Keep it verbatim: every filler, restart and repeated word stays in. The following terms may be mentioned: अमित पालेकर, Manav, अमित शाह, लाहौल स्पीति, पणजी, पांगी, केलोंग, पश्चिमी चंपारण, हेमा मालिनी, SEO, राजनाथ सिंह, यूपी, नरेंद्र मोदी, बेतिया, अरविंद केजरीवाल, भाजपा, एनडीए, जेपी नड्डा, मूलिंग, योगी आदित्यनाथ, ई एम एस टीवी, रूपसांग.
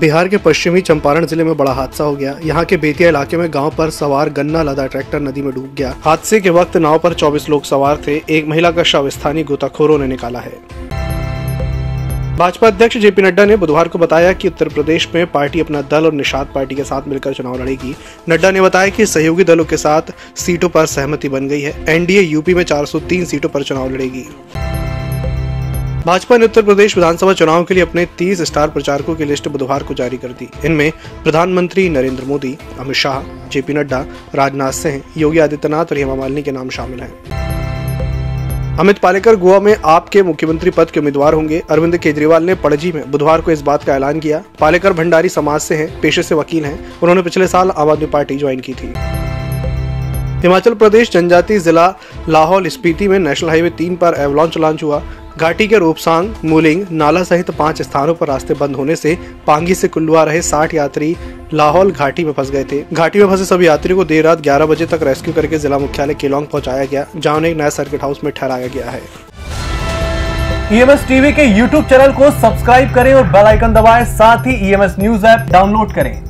बिहार के पश्चिमी चंपारण जिले में बड़ा हादसा हो गया। यहाँ के बेतिया इलाके में गांव पर सवार गन्ना लदा ट्रैक्टर नदी में डूब गया। हादसे के वक्त नाव पर चौबीस लोग सवार थे। एक महिला का शव स्थानीय गोताखोरों ने निकाला है। भाजपा अध्यक्ष जेपी नड्डा ने बुधवार को बताया कि उत्तर प्रदेश में पार्टी अपना दल और निषाद पार्टी के साथ मिलकर चुनाव लड़ेगी। नड्डा ने बताया कि सहयोगी दलों के साथ सीटों पर सहमति बन गई है। एनडीए यूपी में चार सौ तीन सीटों पर चुनाव लड़ेगी। भाजपा ने उत्तर प्रदेश विधानसभा चुनाव के लिए अपने तीस स्टार प्रचारकों की लिस्ट बुधवार को जारी कर दी। इनमें प्रधानमंत्री नरेंद्र मोदी, अमित शाह, जेपी नड्डा, राजनाथ सिंह, योगी आदित्यनाथ और हेमा मालिनी के नाम शामिल हैं। अमित पालेकर गोवा में आप के मुख्यमंत्री पद के उम्मीदवार होंगे। अरविंद केजरीवाल ने पणजी में बुधवार को इस बात का ऐलान किया। पालेकर भंडारी समाज से हैं, पेशे से वकील हैं। उन्होंने पिछले साल आम आदमी पार्टी ज्वाइन की थी। हिमाचल प्रदेश जनजातीय जिला लाहौल स्पीति में नेशनल हाईवे तीन पर एवलॉन्च लॉन्च हुआ। घाटी के रूपसांग, मूलिंग, नाला सहित पांच स्थानों पर रास्ते बंद होने से पांगी से कुल्लू आ रहे साठ यात्री लाहौल घाटी में फंस गए थे। घाटी में फंसे सभी यात्रियों को देर रात ग्यारह बजे तक रेस्क्यू करके जिला मुख्यालय केलोंग पहुंचाया गया, जहां उन्हें एक नया सर्किट हाउस में ठहराया गया है। ई एम एस टीवी के यूट्यूब चैनल को सब्सक्राइब करें और बेल आइकन दबाएं। साथ ही E M S news app download करें।